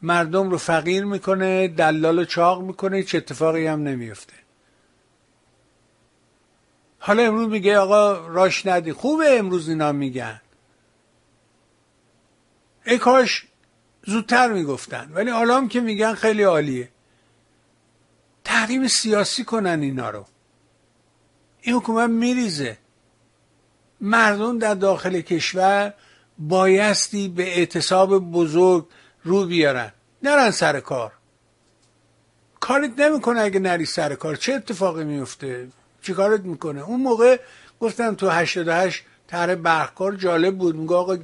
مردم رو فقیر میکنه، دلال رو چاق میکنه، هیچ اتفاقی هم نمیفته. حالا امروز میگه آقا راهش ندی، خوبه امروز اینا میگن، ای کاش زودتر میگفتن، ولی حالا هم که میگن خیلی عالیه. تحریم سیاسی کنن اینا رو، این حکومت میریزه. مردم در داخل کشور بایستی به اعتصاب بزرگ رو بیارن، نرن سر کار. کارت نمیکنه اگه نری سر کار، چه اتفاقی میفته؟ چی کارت میکنه؟ اون موقع گفتم تو 88 طرح برقکار جالب بود، میگه آقا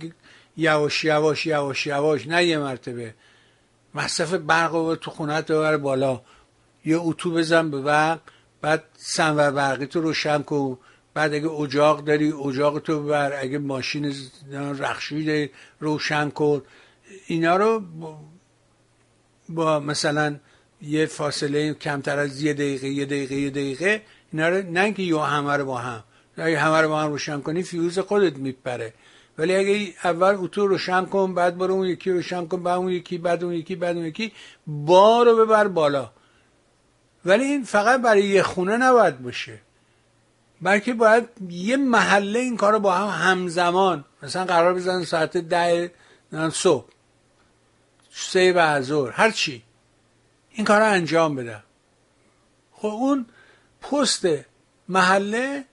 یواش یواش یواش یواش، نه یه مرتبه، مصرف برق رو تو خونت ببر بالا، یه اتو بزن به برق، بعد سنور برقی تو روشن کن، بعد اگه اجاق داری اجاق تو ببر، اگه ماشین رخشویی داری روشن کن. اینا رو با مثلا یه فاصله کمتر از یه دقیقه اینا رو، نه اینکه یا همه رو با هم، اگه همه رو با هم روشن کنی فیوز خودت میپره، ولی اگه اول اوتو روشن کن، بعد برو اون یکی روشن کن، بعد اون یکی، بعد اون یکی، بعد اون یکی، بار رو ببر بالا. ولی این فقط برای یه خونه نباید باشه، بلکه باید یه محله این کار رو با هم همزمان، مثلا قرار بزنن ساعت 10 صبح 3 بعد ظهر هر چی این کار رو انجام بدن. خب اون پست محله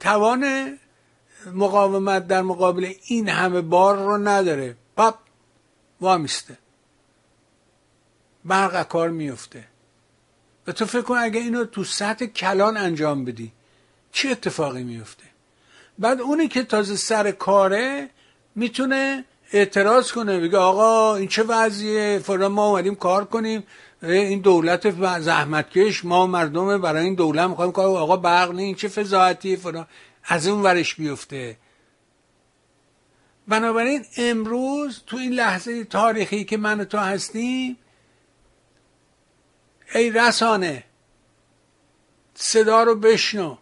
توان مقاومت در مقابل این همه بار رو نداره، پاپ وامیسته، برق کار میفته. و تو فکر کن اگه اینو تو سطح کلان انجام بدی چه اتفاقی میفته؟ بعد اونی که تازه سر کاره میتونه اعتراض کنه، بگه آقا این چه وضعیه، فلان ما اومدیم کار کنیم، این دولت زحمتکش، ما مردم برای این دولت میخوایم کار، آقا برق نه، این چه فضاحتیه، فلان، از اون ورش بیفته. بنابراین امروز تو این لحظه تاریخی که من و تو هستیم، ای رسانه صدا رو بشنو،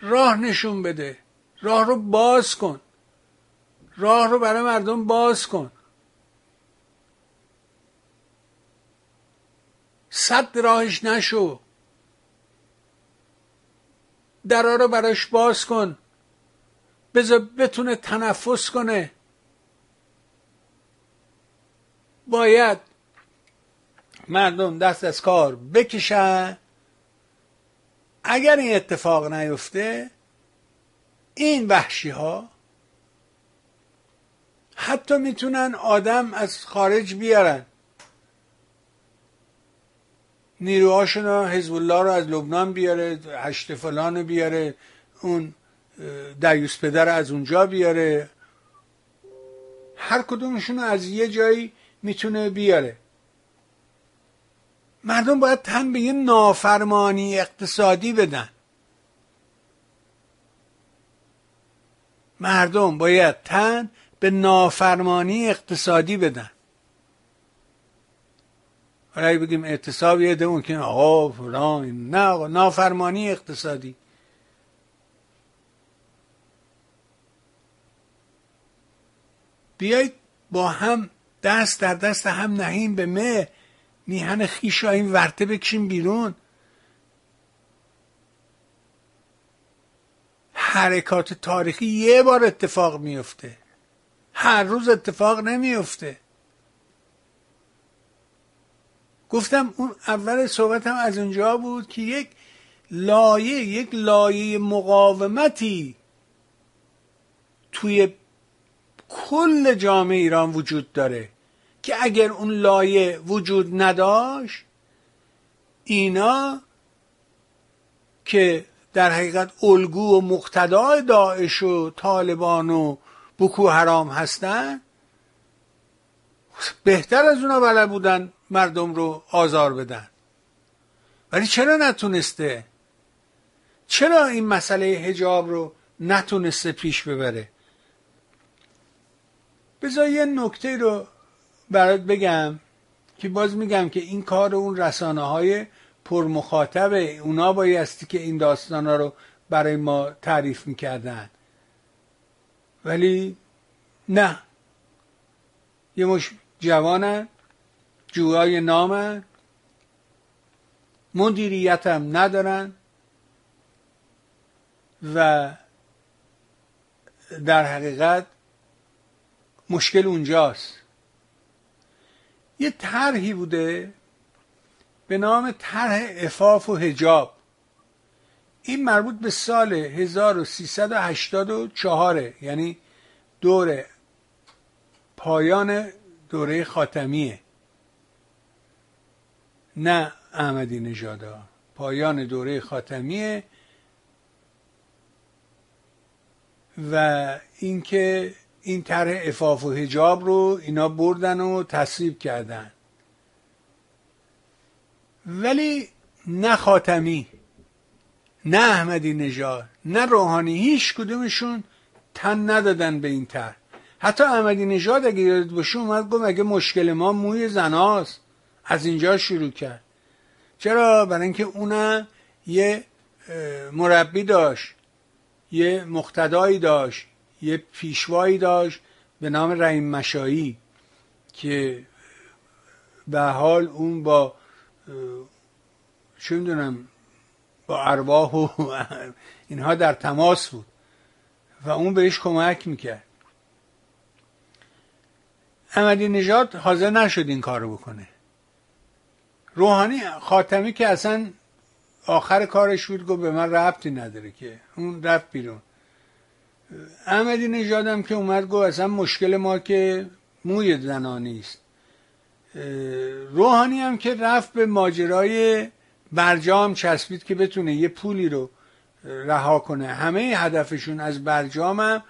راه نشون بده، راه رو باز کن، راه رو برای مردم باز کن. سد راهش نشو، درها رو براش باز کن، بذار بتونه تنفس کنه. باید مردم دست از کار بکشن. اگر این اتفاق نیفته، این وحشی ها حتی میتونن آدم از خارج بیارن، نیروهاشون، حزب الله رو از لبنان بیاره، هشت فلان رو بیاره، اون دیوس پدر از اونجا بیاره، هر کدومشون از یه جایی میتونه بیاره. مردم باید تن به یه نافرمانی اقتصادی بدن. مردم باید تن به نافرمانی اقتصادی بدن. حالا اگه بگیم اعتصاب یه ده ممکنه آقا فلان، نه، نافرمانی اقتصادی. بیایید با هم دست در دست هم نهیم به میهن خیش را این ورته بکشیم بیرون. حرکات تاریخی یه بار اتفاق میفته، هر روز اتفاق نمیفته. گفتم اون اول صحبتم از اونجا بود که یک لایه مقاومتی توی کل جامعه ایران وجود داره که اگر اون لایه وجود نداشت، اینا که در حقیقت الگو و مقتدای داعش و طالبان و بوکو حرام هستن، بهتر از اونا بلد بودن مردم رو آزار بدن. ولی چرا نتونسته؟ چرا این مسئله حجاب رو نتونسته پیش ببره؟ بذار یه نکته رو برات بگم که باز میگم که این کار اون رسانه های پرمخاطبه، اونا بایستی که این داستان ها رو برای ما تعریف میکردن، ولی نه، یه مش جوانن، جوهای نامن، مدیریت هم ندارن و در حقیقت مشکل اونجاست. یه طرحی بوده به نام طرح عفاف و حجاب. این مربوط به سال 1384، یعنی دوره پایان دوره خاتمیه، نه احمدی نژادا، پایان دوره خاتمیه. و اینکه این طرح عفاف و حجاب رو اینا بردن و تصویب کردن، ولی نه خاتمی، نه احمدی نژاد، نه روحانی، هیچ کدومشون تن ندادن به این طرح. حتی احمدی نژاد اگه یادت باشه اومد گفت اگه مشکل ما موی زناست، از اینجا شروع کرد. چرا؟ برای اینکه اونم یه مربی داشت، یه مقتدایی داشت، یه پیشوایی داشت به نام رحیم مشایی که به حال اون با چه میدونم با ارواح و اینها در تماس بود و اون بهش کمک میکرد. احمدی نژاد حاضر نشد این کارو بکنه. روحانی خاتمی که اصلا آخر کارش بود گفت به من ربطی نداره، که اون رفت بیرون. احمدی نژادم که اومد گفت اصلا مشکل ما که موی زنانیست. روحانی هم که رفت به ماجرای برجام چسبید که بتونه یه پولی رو رها کنه. همه هدفشون از برجام هم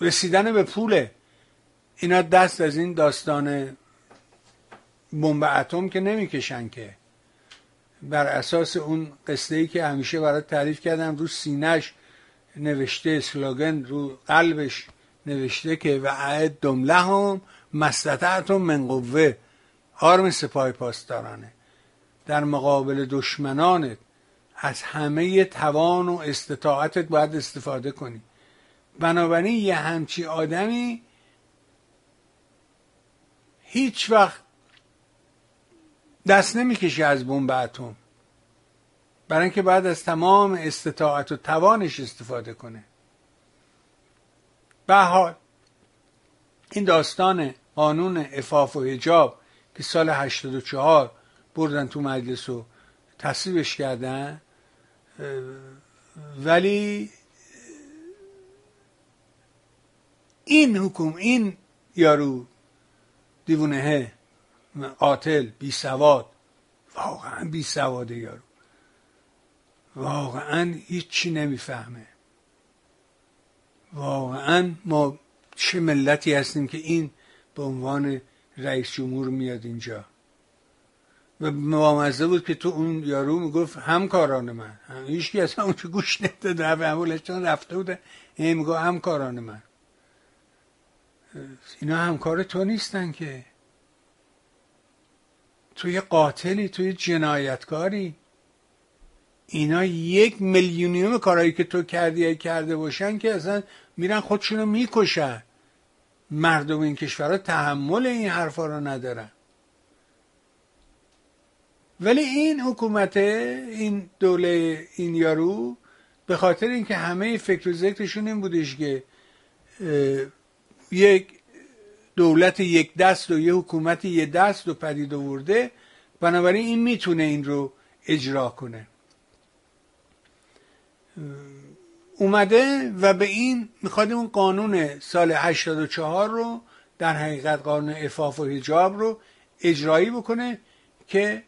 رسیدن به پوله. اینا دست از این داستان بمب اتم که نمیکشن، که بر اساس اون قصه‌ای که همیشه برات تعریف کردم، رو سینه‌ش نوشته اسلوگن، رو قلبش نوشته که وعد دملهم مستطعتم من قوه، آرم سپاه پاسدارانه، در مقابل دشمنانت از همه توان و استطاعتت باید استفاده کنی. بنابراین یه همچی آدمی هیچ وقت دست نمیکشه از بمب اتم، برای اینکه بعد از تمام استطاعت و توانش استفاده کنه. به حال این داستان قانون عفاف و حجاب که سال 84 بردن تو مجلس و تصویبش کردن، ولی این حکومت، این یارو دیوونهه قاتل بی سواد، واقعا بی سواده یارو، واقعا هیچی نمیفهمه. واقعا ما چه ملتی هستیم که این به عنوان رئیس جمهور میاد اینجا. و مامزه بود که تو اون یارو میگفت همکاران من، هیچکی اصلا اونجا گوش نده، همولشتان رفته بوده، این میگو همکاران من. اینا همکار تو نیستن، که تو یه قاتلی، تو یه جنایتکاری. اینا 1 میلیونیوم کارهایی که تو کردی کرده باشن که اصلا میرن خودشونو میکشن. مردم این کشورها تحمل این حرفا رو ندارن. ولی این حکومت، این دوله، این یارو به خاطر اینکه همه فکر و ذکرشون این بودش که یک دولت یک دست و یک حکومت یک دست رو پدید آورده، بنابراین این میتونه این رو اجرا کنه، اومده و به این میخواد اون قانون سال 84 رو، در حقیقت قانون عفاف و حجاب رو اجرایی بکنه، که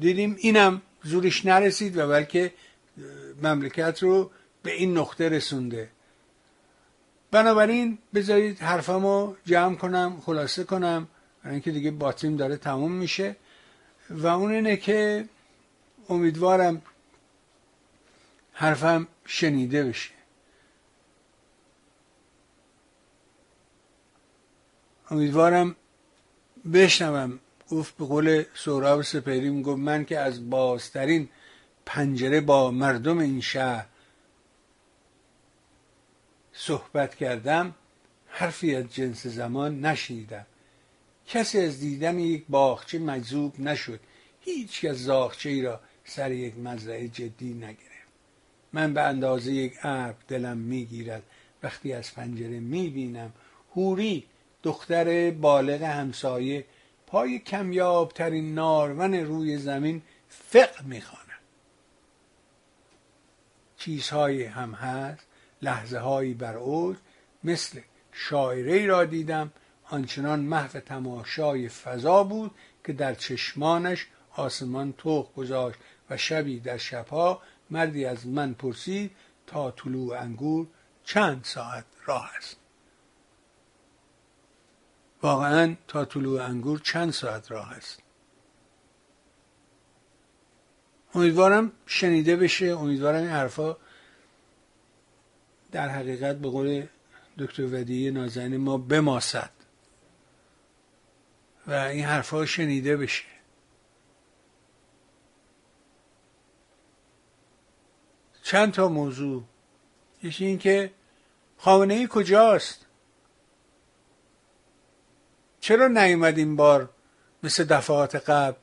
دیدیم اینم زورش نرسید و بلکه مملکت رو به این نقطه رسونده. بنابراین بذارید حرفمو جمع کنم، خلاصه کنم، برای اینکه دیگه باتریم داره تموم میشه. و اون اینه که امیدوارم حرفم شنیده بشه. امیدوارم بشنوم. گفت به قول سهراب سپهری، میگفت من که از بازترین پنجره با مردم این شهر صحبت کردم، حرفی از جنس زمان نشنیدم. کسی از دیدن یک باغچه مجذوب نشد، هیچ کس زاغچه‌ای را سر یک مزرعه جدی نگرفت. من به اندازه یک ابر دلم میگیرد وقتی از پنجره میبینم حوری، دختر بالغ همسایه، پای کمیابترین نارون روی زمین فقه میخواند. چیزهایی هم هست، لحظه هایی بر اوج، مثل شاعری را دیدم آنچنان محو تماشای فضا بود که در چشمانش آسمان طوق گذاشت و شبی در شبها مردی از من پرسید تا طلوع انگور چند ساعت راه است. واقعا تا طلوع انگور چند ساعت راه است. امیدوارم شنیده بشه. امیدوارم این حرفا در حقیقت به قول دکتر ودیه نازنین ما بماسد و این حرفا شنیده بشه. چند تا موضوع. یکی این که خامنه‌ای کجاست؟ چرا نیومد این بار مثل دفعات قبل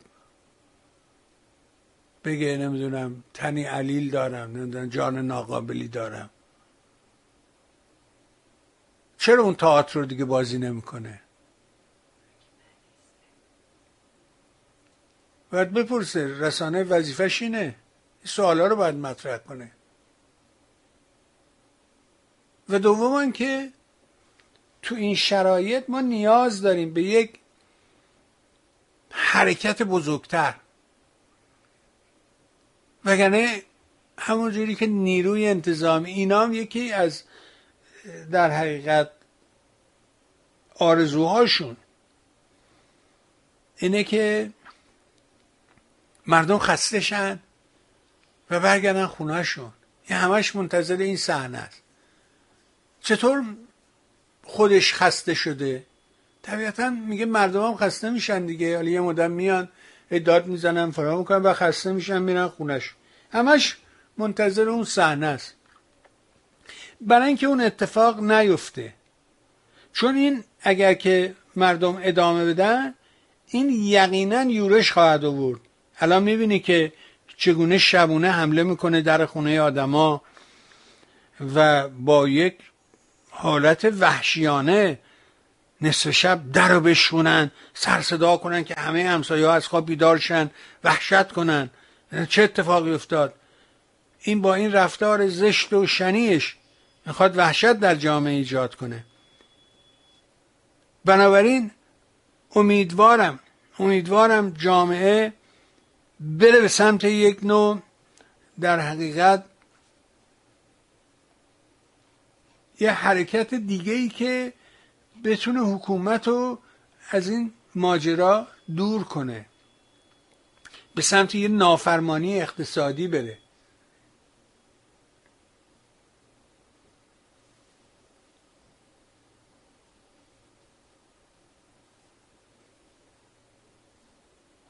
بگه نمیدونم تنی علیل دارم، نمیدونم جان ناقابلی دارم؟ چرا اون تئاتر رو دیگه بازی نمیکنه؟ باید بپرسه. رسانه وظیفه‌ش اینه، این سوالا رو باید مطرح کنه. و دوم اینکه تو این شرایط ما نیاز داریم به یک حرکت بزرگتر، وگرنه همون جوری که نیروی انتظامی اینا هم یکی از در حقیقت آرزوهاشون اینه که مردم خسته شن و برگردن خونهشون. این همش منتظر این صحنه است. چطور خودش خسته شده؟ طبیعتا میگه مردم هم خسته میشن دیگه. حالا یه مدت میان داد میزنن فرار میکنن و خسته میشن میرن خونهشون. همش منتظر اون صحنه است برای اینکه اون اتفاق نیفته. چون این اگر که مردم ادامه بدن این یقینا یورش خواهد آورد. الان میبینی که چگونه شبونه حمله میکنه در خونه آدما و با یک حالت وحشیانه نصف شب در رو بشونن، سر صدا کنن که همه همسایه‌ها از خواب بیدار شن، وحشت کنن. چه اتفاقی افتاد؟ این با این رفتار زشت و شنیش میخواد وحشت در جامعه ایجاد کنه. بنابراین امیدوارم جامعه بره به سمت یک نوع در حقیقت یه حرکت دیگه‌ای که بتونه حکومت رو از این ماجرا دور کنه، به سمت یه نافرمانی اقتصادی بره.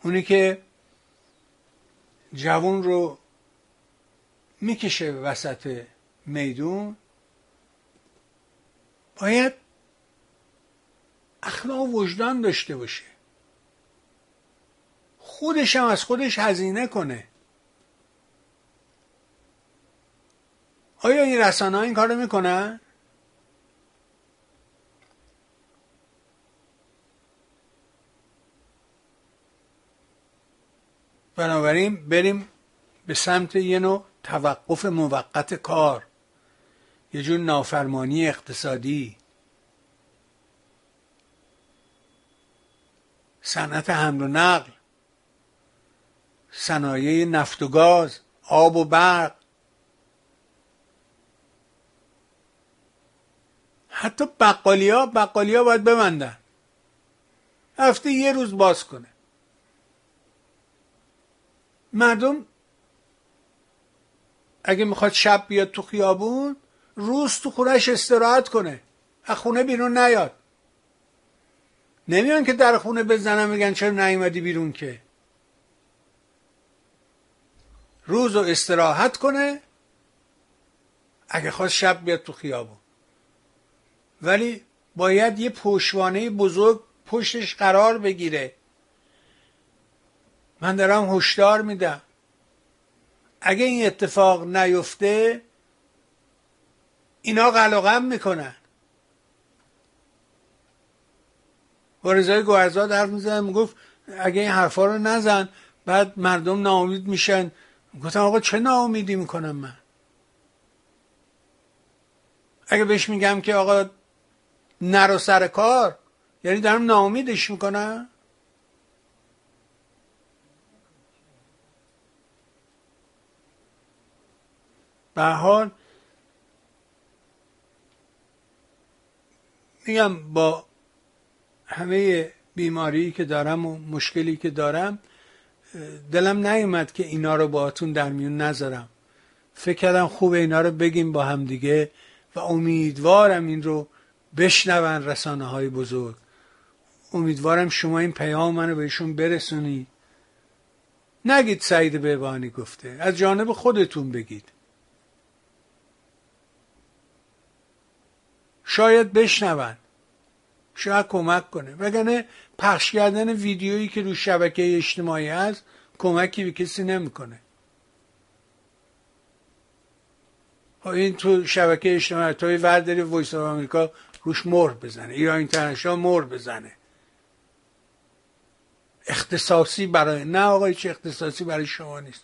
اونی که جوان رو میکشه وسط میدون باید اخلاق و وجدان داشته باشه، خودش هم از خودش هزینه کنه. آیا این رسانه‌ها این کارو میکنن؟ بنابراین بریم به سمت یه نوع توقف موقت کار، یه جور نافرمانی اقتصادی، صنعت حمل و نقل، صنایع نفت و گاز، آب و برق، حتی بقالی ها باید ببندن، هفته یه روز باز کنه. مردم اگه میخواد شب بیاد تو خیابون، روز تو خونهش استراحت کنه، از خونه بیرون نیاد. نمیان که در خونه بزنن میگن چرا نیومدی بیرون، که روز رو استراحت کنه اگه خواست شب بیاد تو خیابون. ولی باید یه پشتوانه بزرگ پشتش قرار بگیره. من دارم هشدار میدم اگه این اتفاق نیفته اینا قلقم میکنن. با رضای گوهرزاد حرف میزنم، میگفت اگه این حرفا رو نزن بعد مردم ناامید میشن. گفتم آقا چه ناامیدی میکنم من؟ اگه بهش میگم که آقا نرو سر کار، یعنی دارم ناامیدش میکنم. به هر حال میگم با همه بیماری که دارم و مشکلی که دارم دلم نیومد که اینا رو باهاتون در میون نذارم. فکر کردم خوب اینا رو بگیم با هم دیگه و امیدوارم این رو بشنون رسانه‌های بزرگ. امیدوارم شما این پیام منو بهشون برسونید. نگید سعید بهبهانی گفته، از جانب خودتون بگید. شاید بشنون، شاید کمک کنه. وگرنه پخش کردن ویدیویی که رو شبکه اجتماعی هست کمکی به کسی نمیکنه. این تو شبکه اجتماعی توی ورداری وایس آف آمریکا روش مهر بزنه، ایران اینترنشنال مهر بزنه، اختصاصی برای نه. آقای چه اختصاصی برای شما نیست،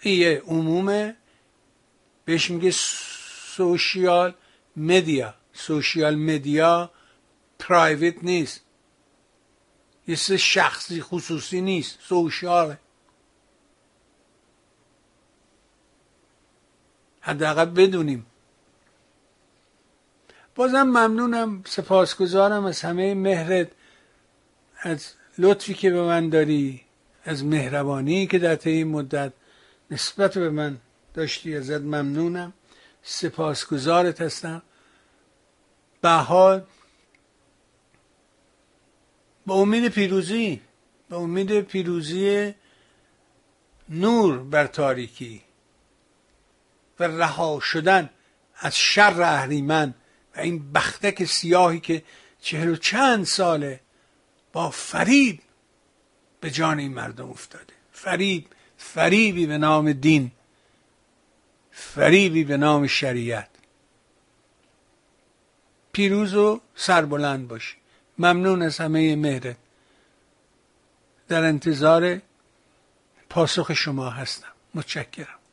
این عمومه، بهش میگه سوشیال مدیا، سوشیال مدیا پرایویت نیست، یه سه شخصی خصوصی نیست، سوشیاله. حداقل بدونیم. بازم ممنونم، سپاسگزارم از همه مهرت، از لطفی که به من داری، از مهربانی که در طی این مدت نسبت به من داشتی، ازت ممنونم، سپاسگزارت هستم. به امید پیروزی، به امید پیروزی نور بر تاریکی و رها شدن از شر اهریمن و این بختک سیاهی که 40 و چند ساله با فریب به جان این مردم افتاده. فریبی به نام دین، فریبی به نام شریعت. پیروز و سربلند باشی. ممنون از همه مهرت، در انتظار پاسخ شما هستم. متشکرم.